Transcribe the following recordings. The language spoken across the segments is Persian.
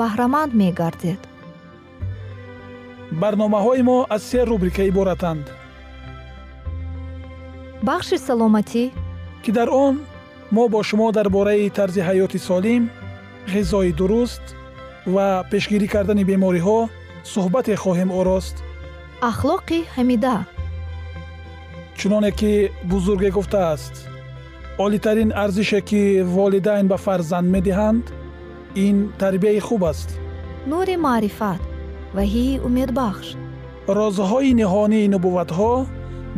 баҳраманд мегардед. барномаҳои мо аз се рубрика иборатанд. бахши саломатӣ ки дар он ما با شما درباره طرز حیات سالم، غذای درست و پیشگیری کردن بیماری‌ها صحبت خواهیم آورد. اخلاق حمیده. چنانه که بزرگ گفته است، عالی‌ترین ارزشی که والدین به فرزند می‌دهند، این تربیت خوب است. نور معرفت و هی امید بخش. رازهای نهانی نبوت‌ها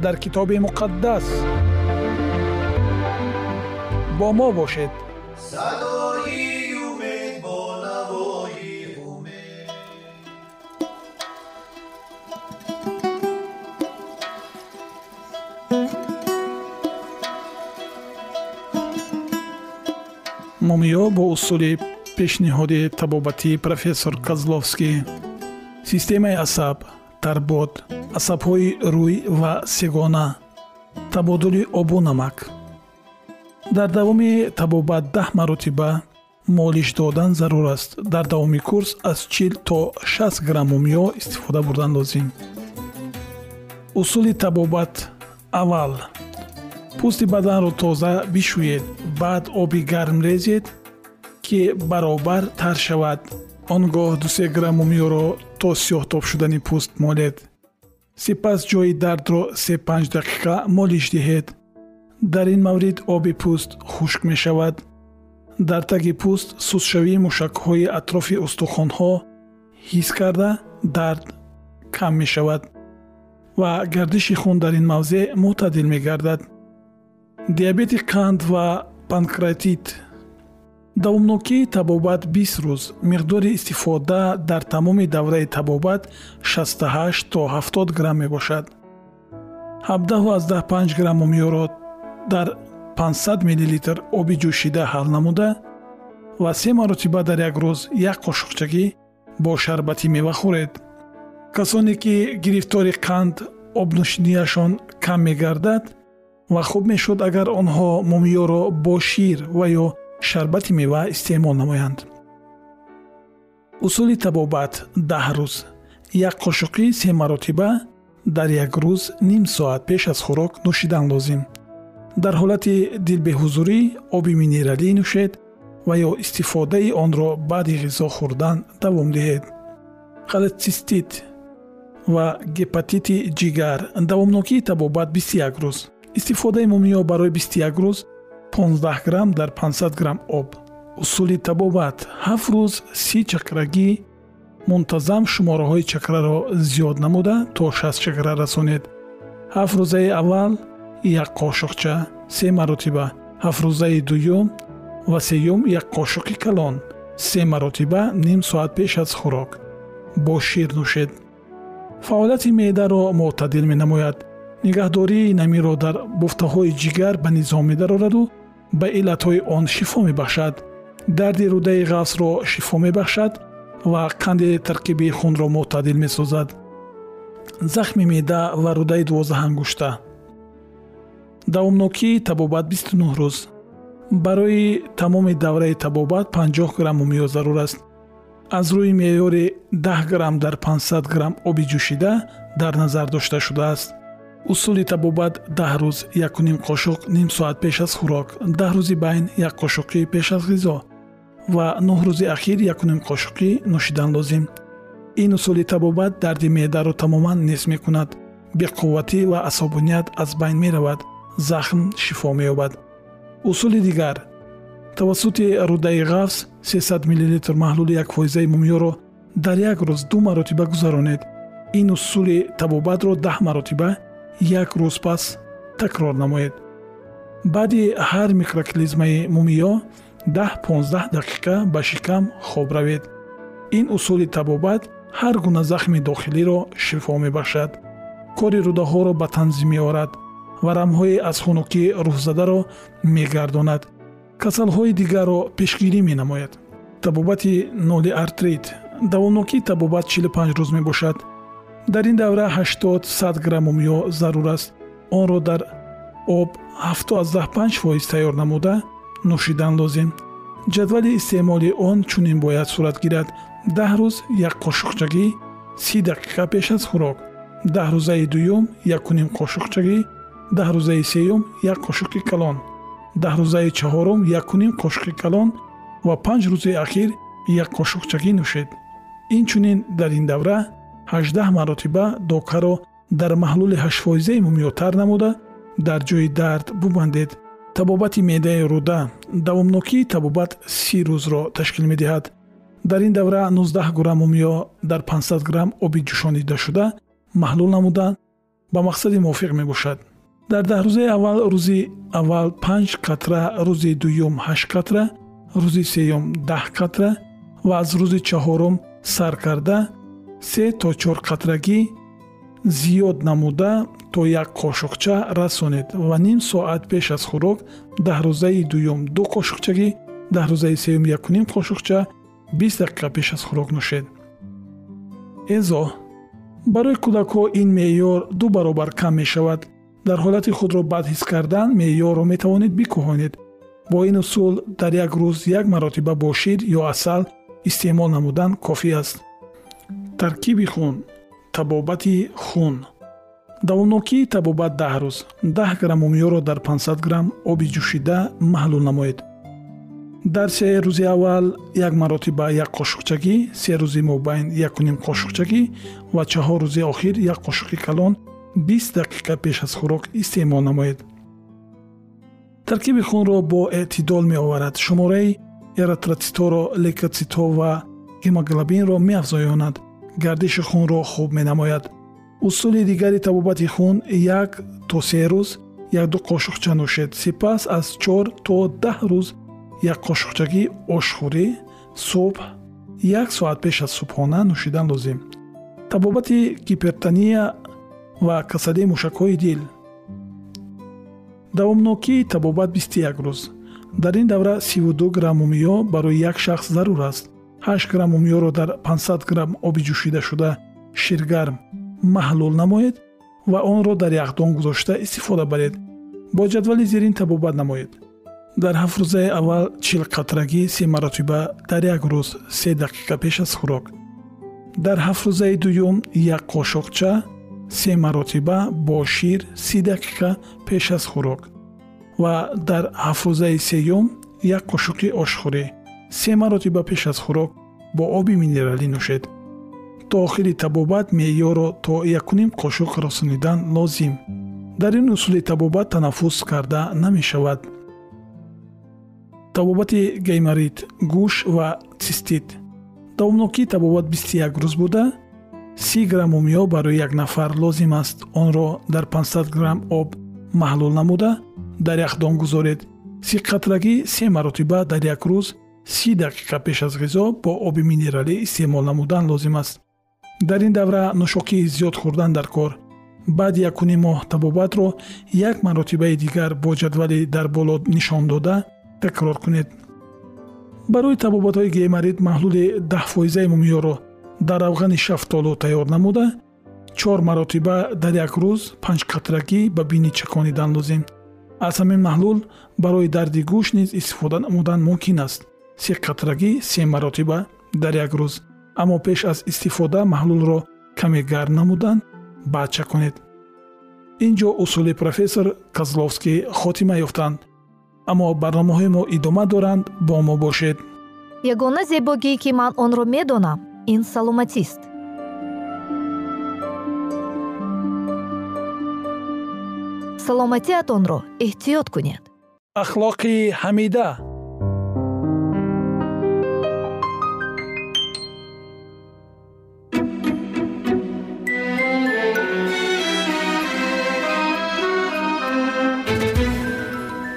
در کتاب مقدس. با ما باشید. مومیا با اصول پیشنهاد طبابتی پروفسور کازلوفسکی سیستم عصب، تربط، عصب‌های روی و سگانه، تبادل آب و نمک дар давоми табобат 10 маротиба молиш додан зарур аст. дар давоми курс аз 40 то 60 грамм мумиё истифода бурдан лозим. усули табобат: аввал, пӯсти баданро тоза бишӯед, баъд оби гарм резед ки баробар тар шавад. он гоҳ 2-3 грамм мумиёро то сиёҳтоб шудани пӯст молед. сипас ҷои дардро 3-5 дақиқа молиш диҳед. дар ин маврид оби пӯст хушк мешавад. дар таги пӯст сустшавии мушакҳои атрофи устухонҳо ҳис карда дард кам мешавад ва гардиши хун дар ин мавзеъ мӯътадил мегардад. диабети қанд ва панкратит. давомнокии табобат 20 рӯз. миқдори истифода дар тамоми давраи табобат 68 то 70 грамм мебошад. 17-15 грамм мумиёро дар 500 мл оби ҷӯшида ҳал намуда ва се маротиба дар як рӯз як қошуқчагӣ бо шарбати мева хӯред. касоне ки гирифтори қанд обнӯшинияшон кам мегардад ва хуб мешуд агар онҳо мумиёро бо шир ва ё шарбати мева истеъмол намоянд. усули табобат 10 рӯз. як қошуқи се маротиба дар як рӯз ним соат пеш аз хӯрок нӯшидан лозим. дар ҳолати дилбеҳузурӣ оби минералӣ нӯшед ва ё истифодаи онро баъди ғизо хӯрдан давом диҳед. холецистит ва гепатити ҷигар. давомнокии табобат 21 рӯз. истифодаи мумиё барои 21 рӯз 15 грамм дар 500 грамм об. усули табобат 7 рӯз. 30 чакрагӣ. мунтазам шумораҳои чакраро зиёд намуда то 60 чакра расонед. 7 рӯзаи аввал یک قاشقچه 3 مرتبه، 7 روزه دوم و سوم یک قاشق کلان 3 مرتبه نیم ساعت پیش از خوراک با شیر نوشید. فعالیت معده را معتدل می‌نماید. نگهداری نمی را در بفته‌های جگر به نظام می‌دارد و به علت‌های آن شفا می‌بخشد. درد روده قفص را شفا می‌بخشد و قند ترکیبی خون را معتدل می‌سازد. زخم معده و روده 12 انگشته. давомнокии табобат 29 рӯз. барои тамоми давраи табобат 50 грамм мумиё зарур аст. аз рӯи меъёри 10 грамм дар 500 грамм оби ҷӯшида дар назар дошта шудааст. усули табобат 10 рӯз. 1.5 қошуқ ним соат пеш аз хӯрок. 10 рӯзи байн як қошуқи пеш аз ғизо ва 9 рӯзи ахир 1.5 қошуқи нӯшидан лозим. ин усули табобат дарди меъдаро тамоман нес мекунад. беқувватӣ ва асабоният аз байн меравад. захм шифо меёбад. усули дигар: тавассути рудаи ғафс 300 мл маҳлули 1% мумиёро дар як рӯз 2 маротиба гузаронед. ин усули табобатро 10 маротиба як рӯз пас такрор намоед. баъди ҳар микроклизмаи мумиё 10-15 дақиқа ба шикам хоб равед. این اصول طبابت هر گونه زخم داخلی را شفا میبخشد. کار روده ها را به تنظیم میآورد و رم های از خنکی روح زده را میگرداند. کسل های دیگر را پیشگیری مینماید. طبابت نولی ارتریت دوامداری طبابت 45 روز میباشد. در این دوره 80-100 گرم اومیا ضرور است. آن را در آب 7.5% تیار نموده نوشیدن لازم. جدول استعمال آن چنین باید صورت گیرد: 10 روز 1 قاشقچگی 30 دقیقه پیش از خوراک، 10 روزه دوم 1.5 قاشقچگی، 10 روزه سوم 1 قاشق کلان، 10 روزه چهارم 1.5 قاشق کلان و 5 روزه اخیر 1 قاشقچگی نوشید. این چنین در این دوره 18 مرتبه داکه را در محلول 8% مومیاتر نموده در جای درد ببندید. طبابت معده روده دوامداری طبابت 30 روز را تشکیل می دهد. در این دوره 19 گرم مومیا در 500 گرم آب جوشانیده شده محلول نمودن به مقصد موافق می باشد. در 10 روزه اول روزی اول 5 قطره، روزی دوم 8 قطره، روزی سوم 10 قطره و از روز چهارم سر کرده 3 تا 4 قطرگی زیاد نموده تا 1 قاشقچه رسانید و نیم ساعت پیش از خوراک 10 روزه دوم 2 قاشقچگی، 10 روزه سوم 1.5 قاشقچه، 20 دقیقه پیش از خوراک نوشید. ازا برای کودک‌ها این معیار 2 برابر کم می شود. در حالت خود را بد حس کردن معیار را می توانید بکاهانید. با این اصول در 1 روز 1 مرتبه با شیر یا عسل استعمال نمودن کافی است. ترکیب خون طبابت خون دوامداری طبابت 10 روز 10 گرم اومیا را در 500 گرم آب جوشیده محلول نمایید. در 3 روز اول 1 مرتبه 1 قاشقچگی، 3 روز مابین 1.5 قاشقچگی و 4 روز آخر 1 قاشق کلان 20 دقیقه پیش از خوراک استعمال نمایید. ترکیب خون را با اعتدال می آورد. شماره اریتروسیت‌ها را، لیکوسیت‌ها و هموگلوبین را می افزایاند. گردش خون را خوب می نماید. اصول دیگری طبابت خون 1 تا 3 روز 1-2 قاشقچه نوشید. سپس از 4 تا 10 روز 1 قاشقچگی آشخوری صبح 1 ساعت پیش از صبحانه نوشیدن لازم. طبابت هیپرتنیا و کسادی موشک‌های دل دوامداری طبابت 21 روز در این دوره 32 گرم اومیا برای 1 شخص ضرور است. 8 گرم اومیا را در 500 گرم آب جوشیده شده شیرگرم محلول نمایید و آن را در یخدان گذاشته استفاده برید. با جدول زیرین طبابت نمایید. در 7 روزه اول 40 قطرگی 3 مرتبه در 1 روز 3 دقیقه پیش از خوراک، در 7 روزه دوم 1 قاشقچه 3 مرتبه با شیر 30 دقیقه پیش از خوراک و در 7 روزه سوم 1 قاشق آشخوری 3 مرتبه پیش از خوراک با آب مینرالی نوشید. تا آخر طبابت معیار را تا 1.5 قاشق رسانیدن لازم. در این اصول طبابت تنفس کرده نمی شود. طبابت گیماریت گوش و سیستیت دوامداری طبابت 21 روز بوده 30 گرم اومیا برای 1 نفر لازم است. آن را در 500 گرم آب محلول نموده در یخدان گذارید. 3 قطرگی 3 مرتبه در 1 روز 30 دقیقه پیش از غذا با آب مینرالی استعمال نمودن لازم است. در این دوره نوشابه زیاد خوردن در کار. بعد 1.5 ماه طبابت را 1 مرتبه دیگر با جدول در بالا نشان داده تکرار کنید. برای طبابت های گیمارید محلول 10% مومیا را در اوغان شفتالو تیار نموده 4 مرتبه در 1 روز 5 قطرگی به بینی چکانیدن لازم. از همین محلول برای درد گوش نیز استفاده نمودن ممکن است. 3 قطرگی 3 مرتبه در 1 روز، اما پیش از استفاده محلول را کمی گرم نمودن بعد چکانید. اینجا اصول پروفسور کازلوفسکی خاتمه یافتند. اما برنامه‌های ما ادامه دارند. با ما باشید. یگانه زیبایی که من آن را می‌دانم این سلامتی است. سلامتی‌تان را احتیاط کنید. اخلاق حمیده.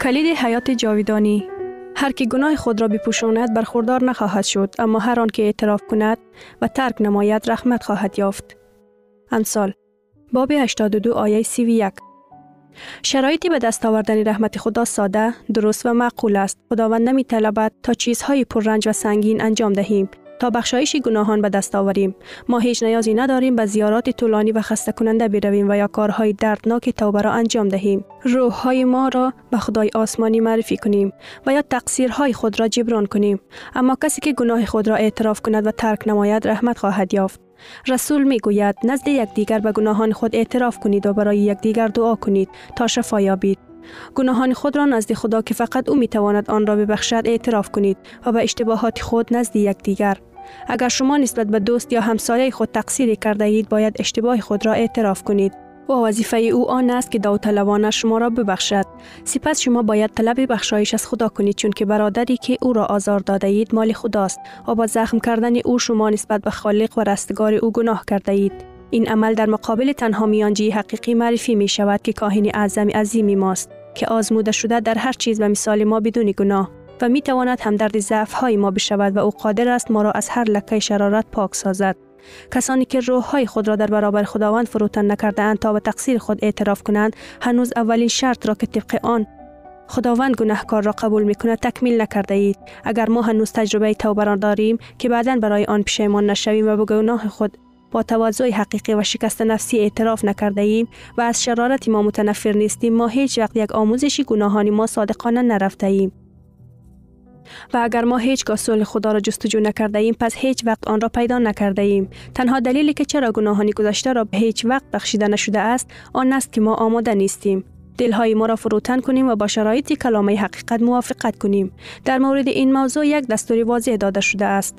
کلید حیات جاودانی هر که گناه خود را بپوشاند برخوردار نخواهد شد، اما هر آن که اعتراف کند و ترک نماید رحمت خواهد یافت. امثال باب 82 آیه 31. شرایطی به دست آوردن رحمت خدا ساده، درست و معقول است. خداوند می طلبد تا چیزهای پررنج و سنگین انجام دهیم تا بخشایش گناهان به دست آوریم. ما هیچ نیازی نداریم به زیارات طولانی و خسته کننده برویم و یا کارهای دردناک توبه را انجام دهیم. روح‌های ما را به خدای آسمانی معرفی کنیم و یا تقصیرهای خود را جبران کنیم. اما کسی که گناه خود را اعتراف کند و ترک نماید رحمت خواهد یافت. رسول می گوید نزد یکدیگر به گناهان خود اعتراف کنید و برای یکدیگر دعا کنید تا شفا یابید. گناهان خود را نزد خدا که فقط او می تواند آن را ببخشد اعتراف کنید و به اشتباهات خود نزد یکدیگر. اگر شما نسبت به دوست یا همسایه خود تقصیری کرده اید باید اشتباه خود را اعتراف کنید و وظیفه او آن است که داوطلبانه شما را ببخشد. سپس شما باید طلب بخشایش از خدا کنید، چون که برادری که او را آزار داده اید مال خداست و با زخم کردن او شما نسبت به خالق و رستگار او گناه کرده اید. این عمل در مقابل تنها میانجی حقیقی معرفی می شود که کاهن اعظم عظیمی ماست که آزموده شده در هر چیز و مثال ما بدون گناه و می تواند همدرد ضعف های ما بشود و او قادر است ما را از هر لکه شرارت پاک سازد. کسانی که روح های خود را در برابر خداوند فروتن نکرده اند تا به تقصیر خود اعتراف کنند هنوز اولین شرط را که طبق آن خداوند گناهکار را قبول میکند تکمیل نکرده اید. اگر ما هنوز تجربه توبه را داریم که بعداً برای آن پشیمان نشویم و به گناه خود با تواضع حقیقی و شکست نفسی اعتراف نکرده ایم و از شرارت ما متنفر نیستیم، ما هیچ وقت یک آموزشی گناهان ما صادقانه نرفته ایم و اگر ما هیچگاه صلح خدا را جستجو نکرده ایم پس هیچ وقت آن را پیدا نکرده ایم. تنها دلیلی که چرا گناهان گذشته را به هیچ وقت بخشیده نشده است آن است که ما آماده نیستیم. دلهای ما را فروتن کنیم و با شرایط کلام حقیقت موافقت کنیم. در مورد این موضوع یک دستور واضح داده شده است.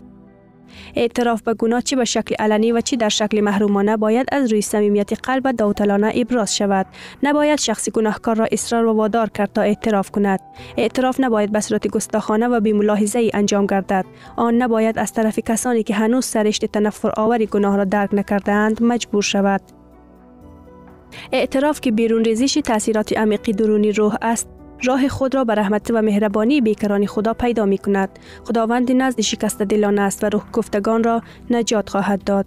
اعتراف به گناه چه به شکل علنی و چه در شکل محرومانه باید از روی صمیمیت قلب و داوطلبانه ابراز شود. نباید شخص گناهکار را اصرار و وادار کرد تا اعتراف کند. اعتراف نباید به صورت گستاخانه و بی‌ملاحظه ای انجام گردد. آن نباید از طرف کسانی که هنوز سرشت تنفر آور گناه را درک نکرده اند مجبور شود. اعتراف که بیرون ریزش تاثیرات عمیق درونی روح است، راه خود را به رحمت و مهربانی بیکران خدا پیدا می کند. خداوند نزد شکست دلان است و روح گفتگان را نجات خواهد داد.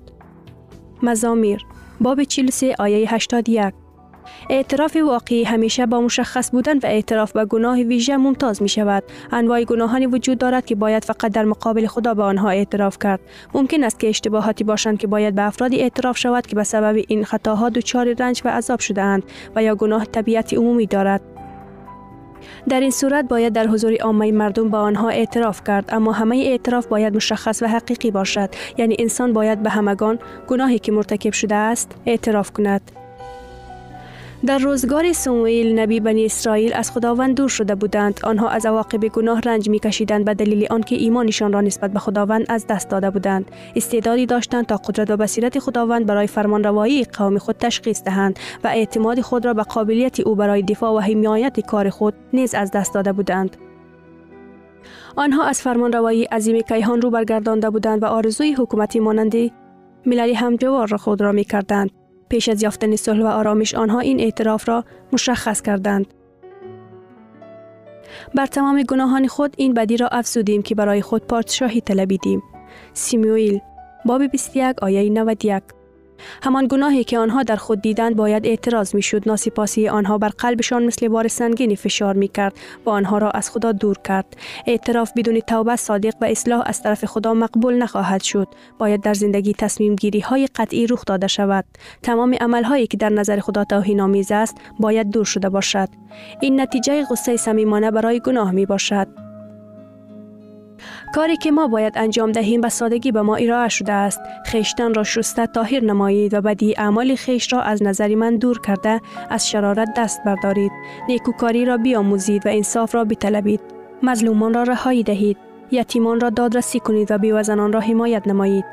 مزامیر باب 43 آیه 81. اعتراف واقعی همیشه با مشخص بودن و اعتراف به گناه ویژه ممتاز می شود. انواع گناهانی وجود دارد که باید فقط در مقابل خدا به آنها اعتراف کرد. ممکن است که اشتباهاتی باشند که باید به افرادی اعتراف شود که به سبب این خطاها دچار رنج و عذاب شده اند و یا گناه طبیعت عمومی دارد. در این صورت باید در حضور عامه مردم با آنها اعتراف کرد، اما همه اعتراف باید مشخص و حقیقی باشد، یعنی انسان باید به همگان گناهی که مرتکب شده است اعتراف کند. در روزگار سموئیل نبی بنی اسرائیل از خداوند دور شده بودند. آنها از عواقب گناه رنج می‌کشیدند به دلیل آنکه ایمانشان را نسبت به خداوند از دست داده بودند. استعدادی داشتند تا قدرت و بصیرت خداوند برای فرمانروایی قوم خود تشخیص دهند و اعتماد خود را به قابلیت او برای دفاع و حمایت کار خود نیز از دست داده بودند. آنها از فرمانروایی عظیم کیهان رو برگردانده بودند و آرزوی حکومتی مانند ملل همجوار را خود را می‌کردند. پیش از یافتن صلح و آرامش آنها این اعتراف را مشخص کردند. بر تمام گناهان خود این بدی را افزودیم که برای خود پادشاهی طلبیدیم. سموئیل باب 21 آیه 91. همان گناهی که آنها در خود دیدند باید اعتراض میشد. ناسپاسی آنها بر قلبشان مثل بار سنگینی فشار میکرد و آنها را از خدا دور کرد. اعتراف بدون توبه صادق و اصلاح از طرف خدا مقبول نخواهد شد. باید در زندگی تصمیم گیری های قطعی رخ داده شود. تمام عمل هایی که در نظر خدا توهین آمیز است باید دور شده باشد. این نتیجه غصه صمیمانه برای گناه می باشد. کاری که ما باید انجام دهیم به سادگی به ما ارائه شده است. خویشتن را شسته طاهر نمایید و بدی اعمال خویش را از نظر من دور کرده از شرارت دست بردارید. نیکوکاری را بیاموزید و انصاف را بطلبید. مظلومان را رهایی دهید. یتیمان را دادرسی کنید و بیوزنان را حمایت نمایید.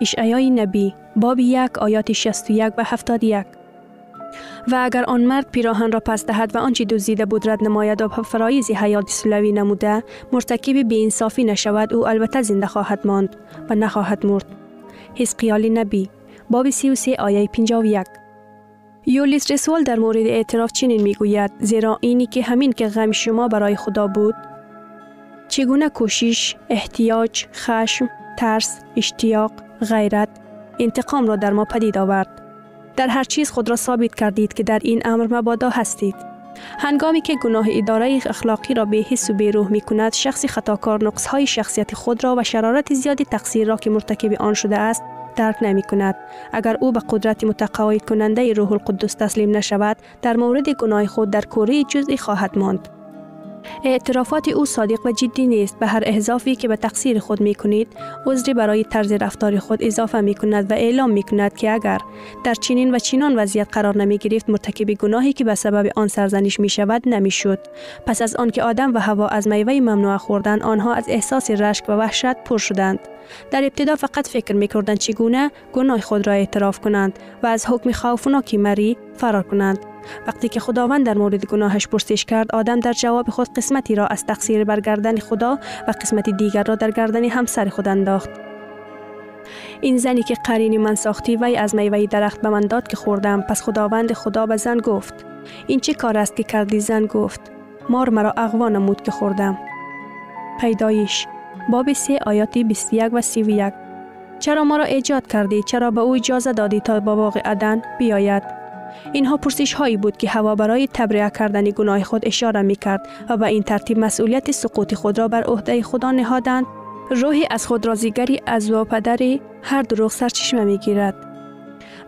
اشعیای نبی باب 1 آیات 61 و 71. و اگر آن مرد پیراهن را پس دهد و آنچه دزدیده بود رد نماید و فرایض حیات سلوی نموده مرتکب بی‌انصافی نشود، او البته زنده خواهد ماند و نخواهد مرد. حزقیال نبی باب 33 آیه 51. یولیس رسول در مورد اعتراف چنین میگوید: زیرا اینی که همین که غم شما برای خدا بود چگونه کوشش، احتیاج، خشم، ترس، اشتیاق، غیرت، انتقام را در ما پدید آورد. در هر چیز خود را ثابت کردید که در این امر مبادا هستید. هنگامی که گناه اداره اخلاقی را به حس و به روح می کند، شخصی خطاکار نقصهای شخصیت خود را و شرارت زیادی تقصیر را که مرتکب آن شده است درک نمی کند. اگر او به قدرت متقاعد کننده روح القدس تسلیم نشود، در مورد گناه خود در کوره جزئی خواهد ماند. اعترافات او صادق و جدی نیست. به هر احضافی که به تقصیر خود می کنید، عذری برای طرز رفتار خود اضافه می کند و اعلام می کند که اگر در چنین و چنان وضعیت قرار نمی گرفت، مرتکب گناهی که به سبب آن سرزنش می شود نمی شد. پس از آن که آدم و هوا از میوه ممنوع خوردند، آنها از احساس رشک و وحشت پر شدند. در ابتدا فقط فکر می کردند چگونه گناه خود را اعتراف کنند و از حکم خوفناک مری فرار کنند. وقتی که خداوند در مورد گناهش پرسش کرد، آدم در جواب خود قسمتی را از تقصیر برگردن خدا و قسمت دیگر را در گردن همسر خود انداخت. این زنی که قرین من ساختی، وی از میوه درخت به من داد که خوردم. پس خداوند خدا به زن گفت: این چه کار است که کردی؟ زن گفت: مار مرا اغوا نمود که خوردم. پیدایش باب 3 آیات 21 و 31. چرا ما را ایجاد کردی؟ چرا به او اجازه دادی تا به باغ عدن بیاید؟ اینها پرسش هایی بود که هوا برای تبرئه کردن گناه خود اشاره می کرد و به این ترتیب مسئولیت سقوط خود را بر عهده خدا نهادند. روحی از خود رازیگری از واپدری هر دروغ سرچشمه می گیرد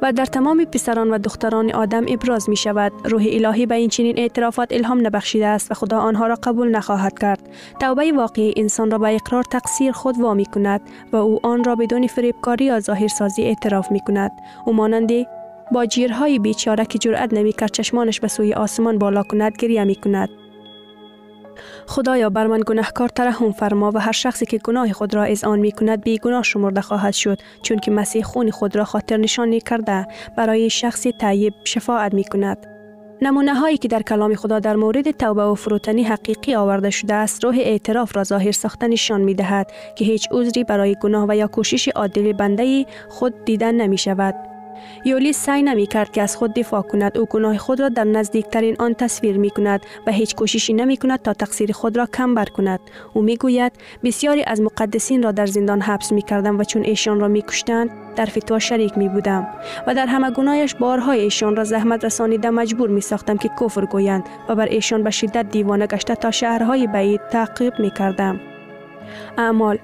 و در تمام پسران و دختران آدم ابراز می شود. روح الهی به این چنین اعترافات الهام نبخشیده است و خدا آنها را قبول نخواهد کرد. توبه واقعی انسان را به اقرار تقصیر خود وامی کند و او آن را بدون فریبکاری یا ظاهرسازی اعتراف می کند. او مانند باجیرهای بیچاره که جرأت نمی‌کرد چشمانش به سوی آسمان بالا کند، گریه می‌کند. خدایا بر من گناهکار ترحم فرما و هر شخصی که گناه خود را اذعان می‌کند بی‌گناه شمرده خواهد شد، چون که مسیح خون خود را خاطر نشانی کرده برای شخص طیب شفاعت می‌کند. نمونه هایی که در کلام خدا در مورد توبه و فروتنی حقیقی آورده شده است، روح اعتراف را ظاهر ساختن نشان می دهد که هیچ عذری برای گناه و یا کوشش عادل بنده خود دیدن نمی‌شود. یولیس سعی نمی کرد که از خود دفاع کند. او گناه خود را در نزدیکترین آن تصویر می کند و هیچ کوششی نمی کند تا تقصیر خود را کم بر کند. او می گوید: بسیاری از مقدسین را در زندان حبس می کردم و چون ایشان را می کشتند در فتوا شریک می بودم و در همه گناهش بارهای ایشان را زحمت رسانیده مجبور می ساختم که کفر گویند و بر ایشان به شدت دیوانه گشته تا شهرهای بعید تعقیب می کردم. اعمال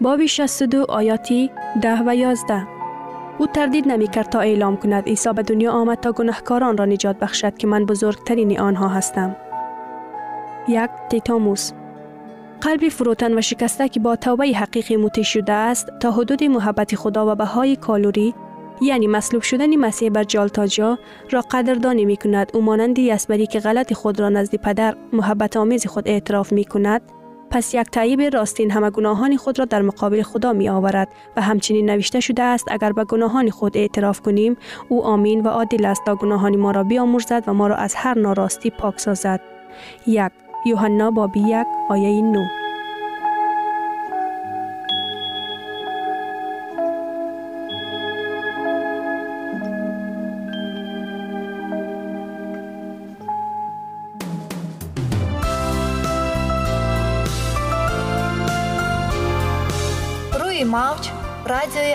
باب 62 آیاتی 10 و 11. او تردید نمی کرد تا اعلام کند: عیسی به دنیا آمد تا گناهکاران را نجات بخشد که من بزرگترین آنها هستم. 1 تیتوموس. قلب فروتن و شکسته که با توبه حقیقی مطیع شده است، تا حدود محبت خدا و بهای کالوری، یعنی مصلوب شدن مسیح بر جالتاجا، را قدردانی می کند. او مانند یسبری که غلط خود را نزد پدر محبت آمیز خود اعتراف می کند، پس یک طیب راستین همه گناهان خود را در مقابل خدا می آورد و همچنین نوشته شده است: اگر به گناهان خود اعتراف کنیم، او آمین و عادل است تا گناهان ما را بیامرزد و ما را از هر ناراستی پاک سازد. 1 یوحنا باب 1 آیه 9. موج رادیوی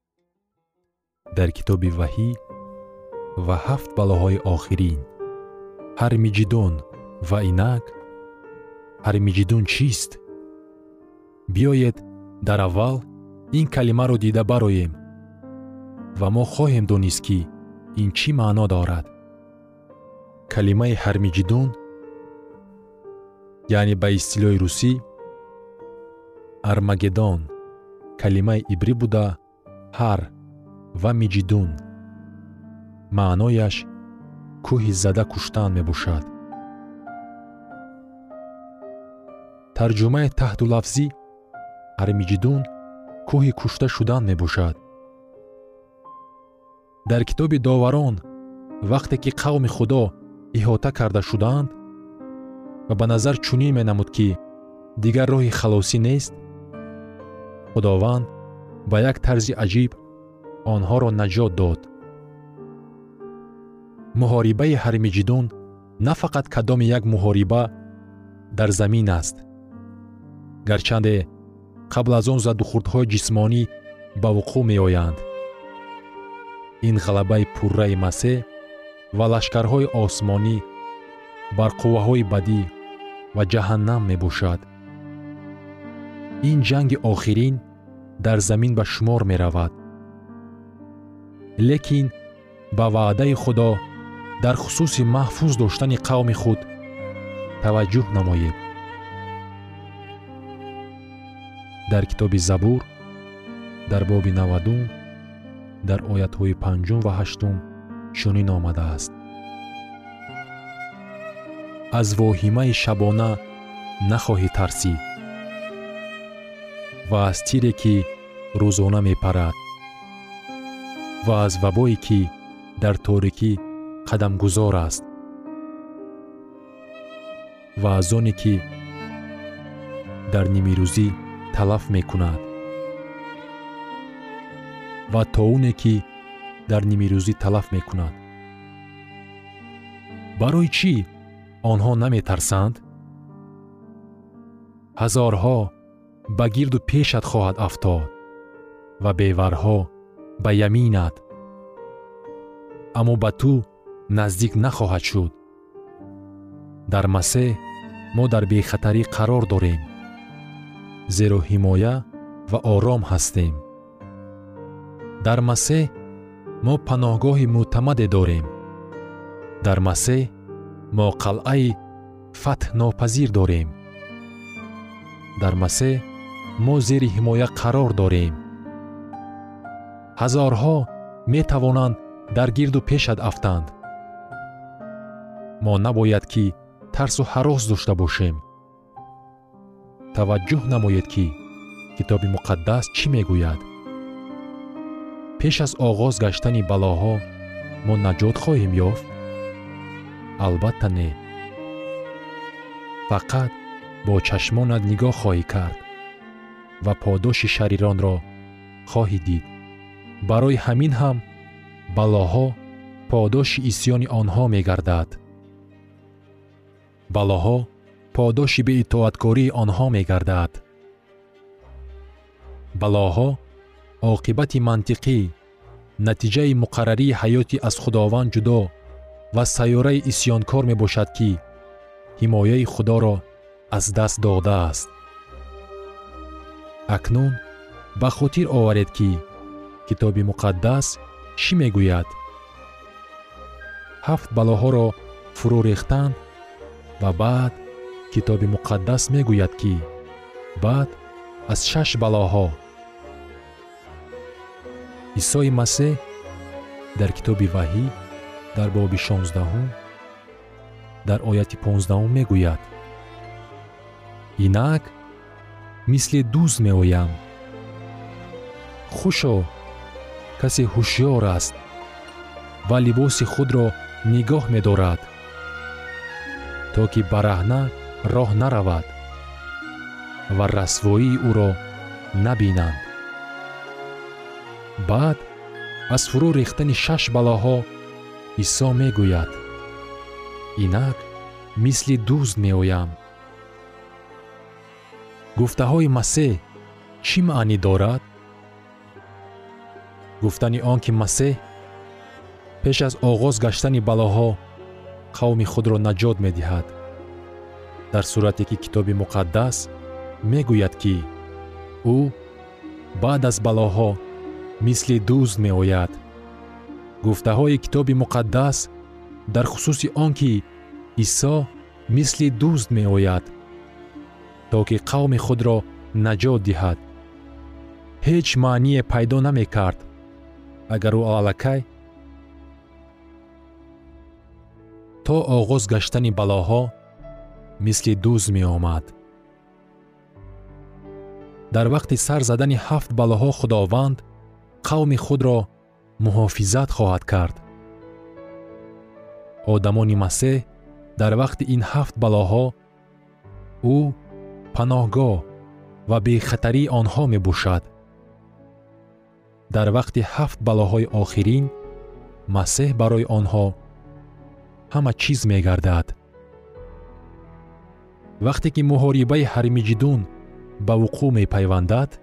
дар китоби ваҳӣ ва ҳафт балоҳои охирин. ҳармиҷдун ва инак ҳармиҷдун чист? биёед дар аввал ин калимаро дида бароем ва мо хоҳем донист ки ин чӣ маъно дорад. калимаи ҳармиҷдун, яъне ба истилоҳи русӣ армагеддон, калимаи ибрӣ буда ҳар ва миҷидун, маънояш кӯҳи зада куштан мебошад. тарҷумаи таҳтулафзӣ ҳармиҷдун кӯҳи кушта шудан мебошад. дар китоби доварон вақте ки қавми худо иҳота карда шуданд ва ба назар чунин менамуд ки дигар роҳи халосӣ нест, худованд ба як тарзи аҷиб онҳоро наҷот дод. муҳорибаи ҳармиҷдун на фақат кадоми як муҳориба дар замин аст, гарчанде қабл аз он задухӯрдҳои ҷисмонӣ ба вуқӯъ меоянд. ин ғалабаи пурраи масеҳ ва лашкарҳои осмонӣ бар қувваҳои бадӣ ва ҷаҳаннам мебошад. ин ҷанги охирин дар замин ба шумор меравад. лекин ба ваъдаи худо дар хусуси маҳфуз доштани қавми худ таваҷҷӯҳ намоед. дар китоби забур дар боби 90 дар оятҳои 5 ва 8 чунин омадааст: аз воҳимаи шабона нахоҳӣ тарсид ва аз тире ки рӯзона мепарад ва аз вабое ки дар торикӣ қадамгузор аст ва аз оне ки дар нимирӯзӣ талаф мекунад ва то оне ки дар нимирӯзӣ талаф мекунад. барои чӣ онҳо наметарсанд? ҳазорҳо ба гирду пешат хоҳад афтод ва беварҳо ба яминат, аммо ба ту наздик нахоҳад шуд. дар масеҳ мо дар бехатарӣ қарор дорем, зеро ҳимоя ва ором ҳастем. дар масеҳ мо паноҳгоҳи мӯътамаде дорем. дар масеҳ мо қалъаи фатҳнопазир дорем. дар масеҳ мо зери ҳимоя қарор дорем. ҳазорҳо метавонанд дар гирду пешат афтанд. мо набояд ки тарсу ҳарос дошта бошем. таваҷҷӯҳ намоед ки китоби муқаддас чӣ мегӯяд. пеш аз оғоз гаштани балоҳо мо наҷот хоҳем ёфт? албатта не. фақат бо чашмонат нигоҳ хоҳӣ кард ва подоши шариронро хоҳӣ дид. барои ҳамин ҳам балоҳо подоши исьёни онҳо мегардад. балоҳо подоши беитоаткории онҳо мегардад. балоҳо оқибати мантиқӣ, натиҷаи муқаррарии ҳаёти аз худованд ҷудо ва сайёраи исьёнкор мебошад ки ҳимояи худоро аз даст додааст. акнун ба хотир оваред ки китоби муқаддас чӣ мегӯяд. ҳафт балоҳоро фурӯ рехтанд ва баъд китоби муқаддас мегӯяд ки баъд аз 6 балоҳо исои масеҳ дар китоби ваҳӣ дар боби 16 дар ояти 15 мегӯяд: инак мисли дӯз меоям. хушо касе ҳушьёр аст ва либоси худро нигоҳ медорад, то ки бараҳна роҳ наравад ва расвоии ӯро набинанд. баъд аз фурӯ рехтани 6 балоҳо исо мегӯяд: инак мисли дӯст меоям. гуфтаҳои масеҳ чӣ маънӣ дорад? گفتنی آن که مسیح پیش از آغاز گشتن بلاها قوم خود را نجات می دهد، در صورتی که کتاب مقدس می گوید که او بعد از بلاها مثل دوز می آید. گفته های کتاب مقدس در خصوص آن که عیسی مثل دوست می آید تا که قوم خود را نجات دهد هیچ معنی پیدا نمی کرد اگر او علکی تا آغاز گشتن بلاها مثل دوست می آمد. در وقت سر زدن 7 بلاها خداوند قوم خود را محافظت خواهد کرد. آدمان مسیح در وقت این 7 بلاها او پناهگاه و بی خطری آنها می باشد. در وقت 7 بلاهای آخرین مسیح برای آنها همه چیز می گردد. وقتی که محاربه هرمجدون به وقوع می پیوندد،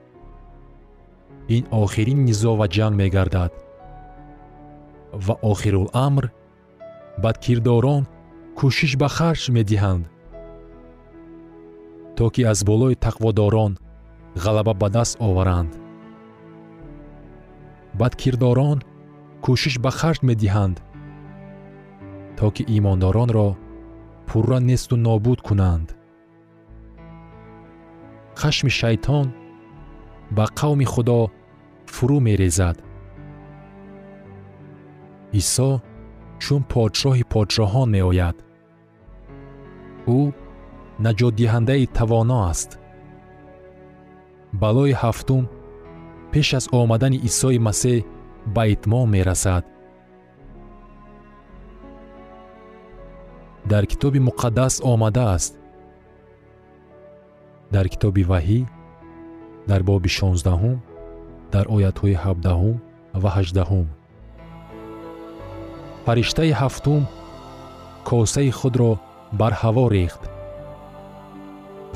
این آخرین نزاع و جنگ می گردد و آخرالامر بدکرداران کوشش به خرج می دهند تا که از بالای تقواداران غلبه به دست آورند. بدکرداران کوشش به خرج می دهند تا که ایمانداران را پورا نیست و نابود کنند. خشم شیطان به قوم خدا فرو می ریزد. عیسی چون پادشاه پادشاهان می آید. او نجات دهنده توانا است. بلای 7 پیش از آمدن عیسی مسیح به اتمام می رسد. در کتاب مقدس آمده است. در کتاب وحی در باب 16 در آیت های 17 و 18 فرشته 7 کاسه خود را بر هوا ریخت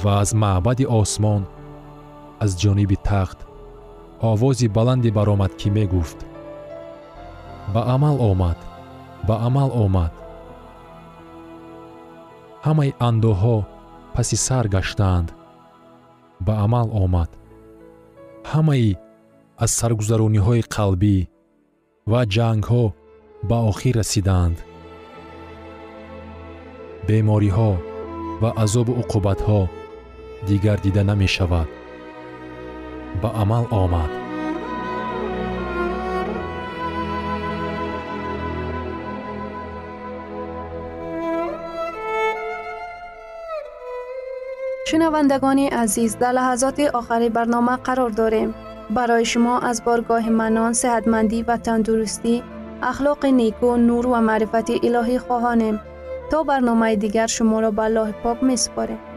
و از معبد آسمان از جانب تخت آوازی بلندی برآمد که می گفت به عمل آمد، به عمل آمد. همه اندوها پسی سر گشتند. به عمل آمد. همه از سرگذرانی های قلبی و جنگ ها به آخر رسیدند. بیماری ها و عذاب و عقوبت ها دیگر دیده نمی شود. به عمل آمد. شنوندگان عزیز، در لحظات آخری برنامه قرار داریم. برای شما از بارگاه منان، صحتمندی و تندرستی، اخلاق نیکو، نور و معرفت الهی خواهانیم. تا برنامه دیگر شما را به الله پاک می سپاریم.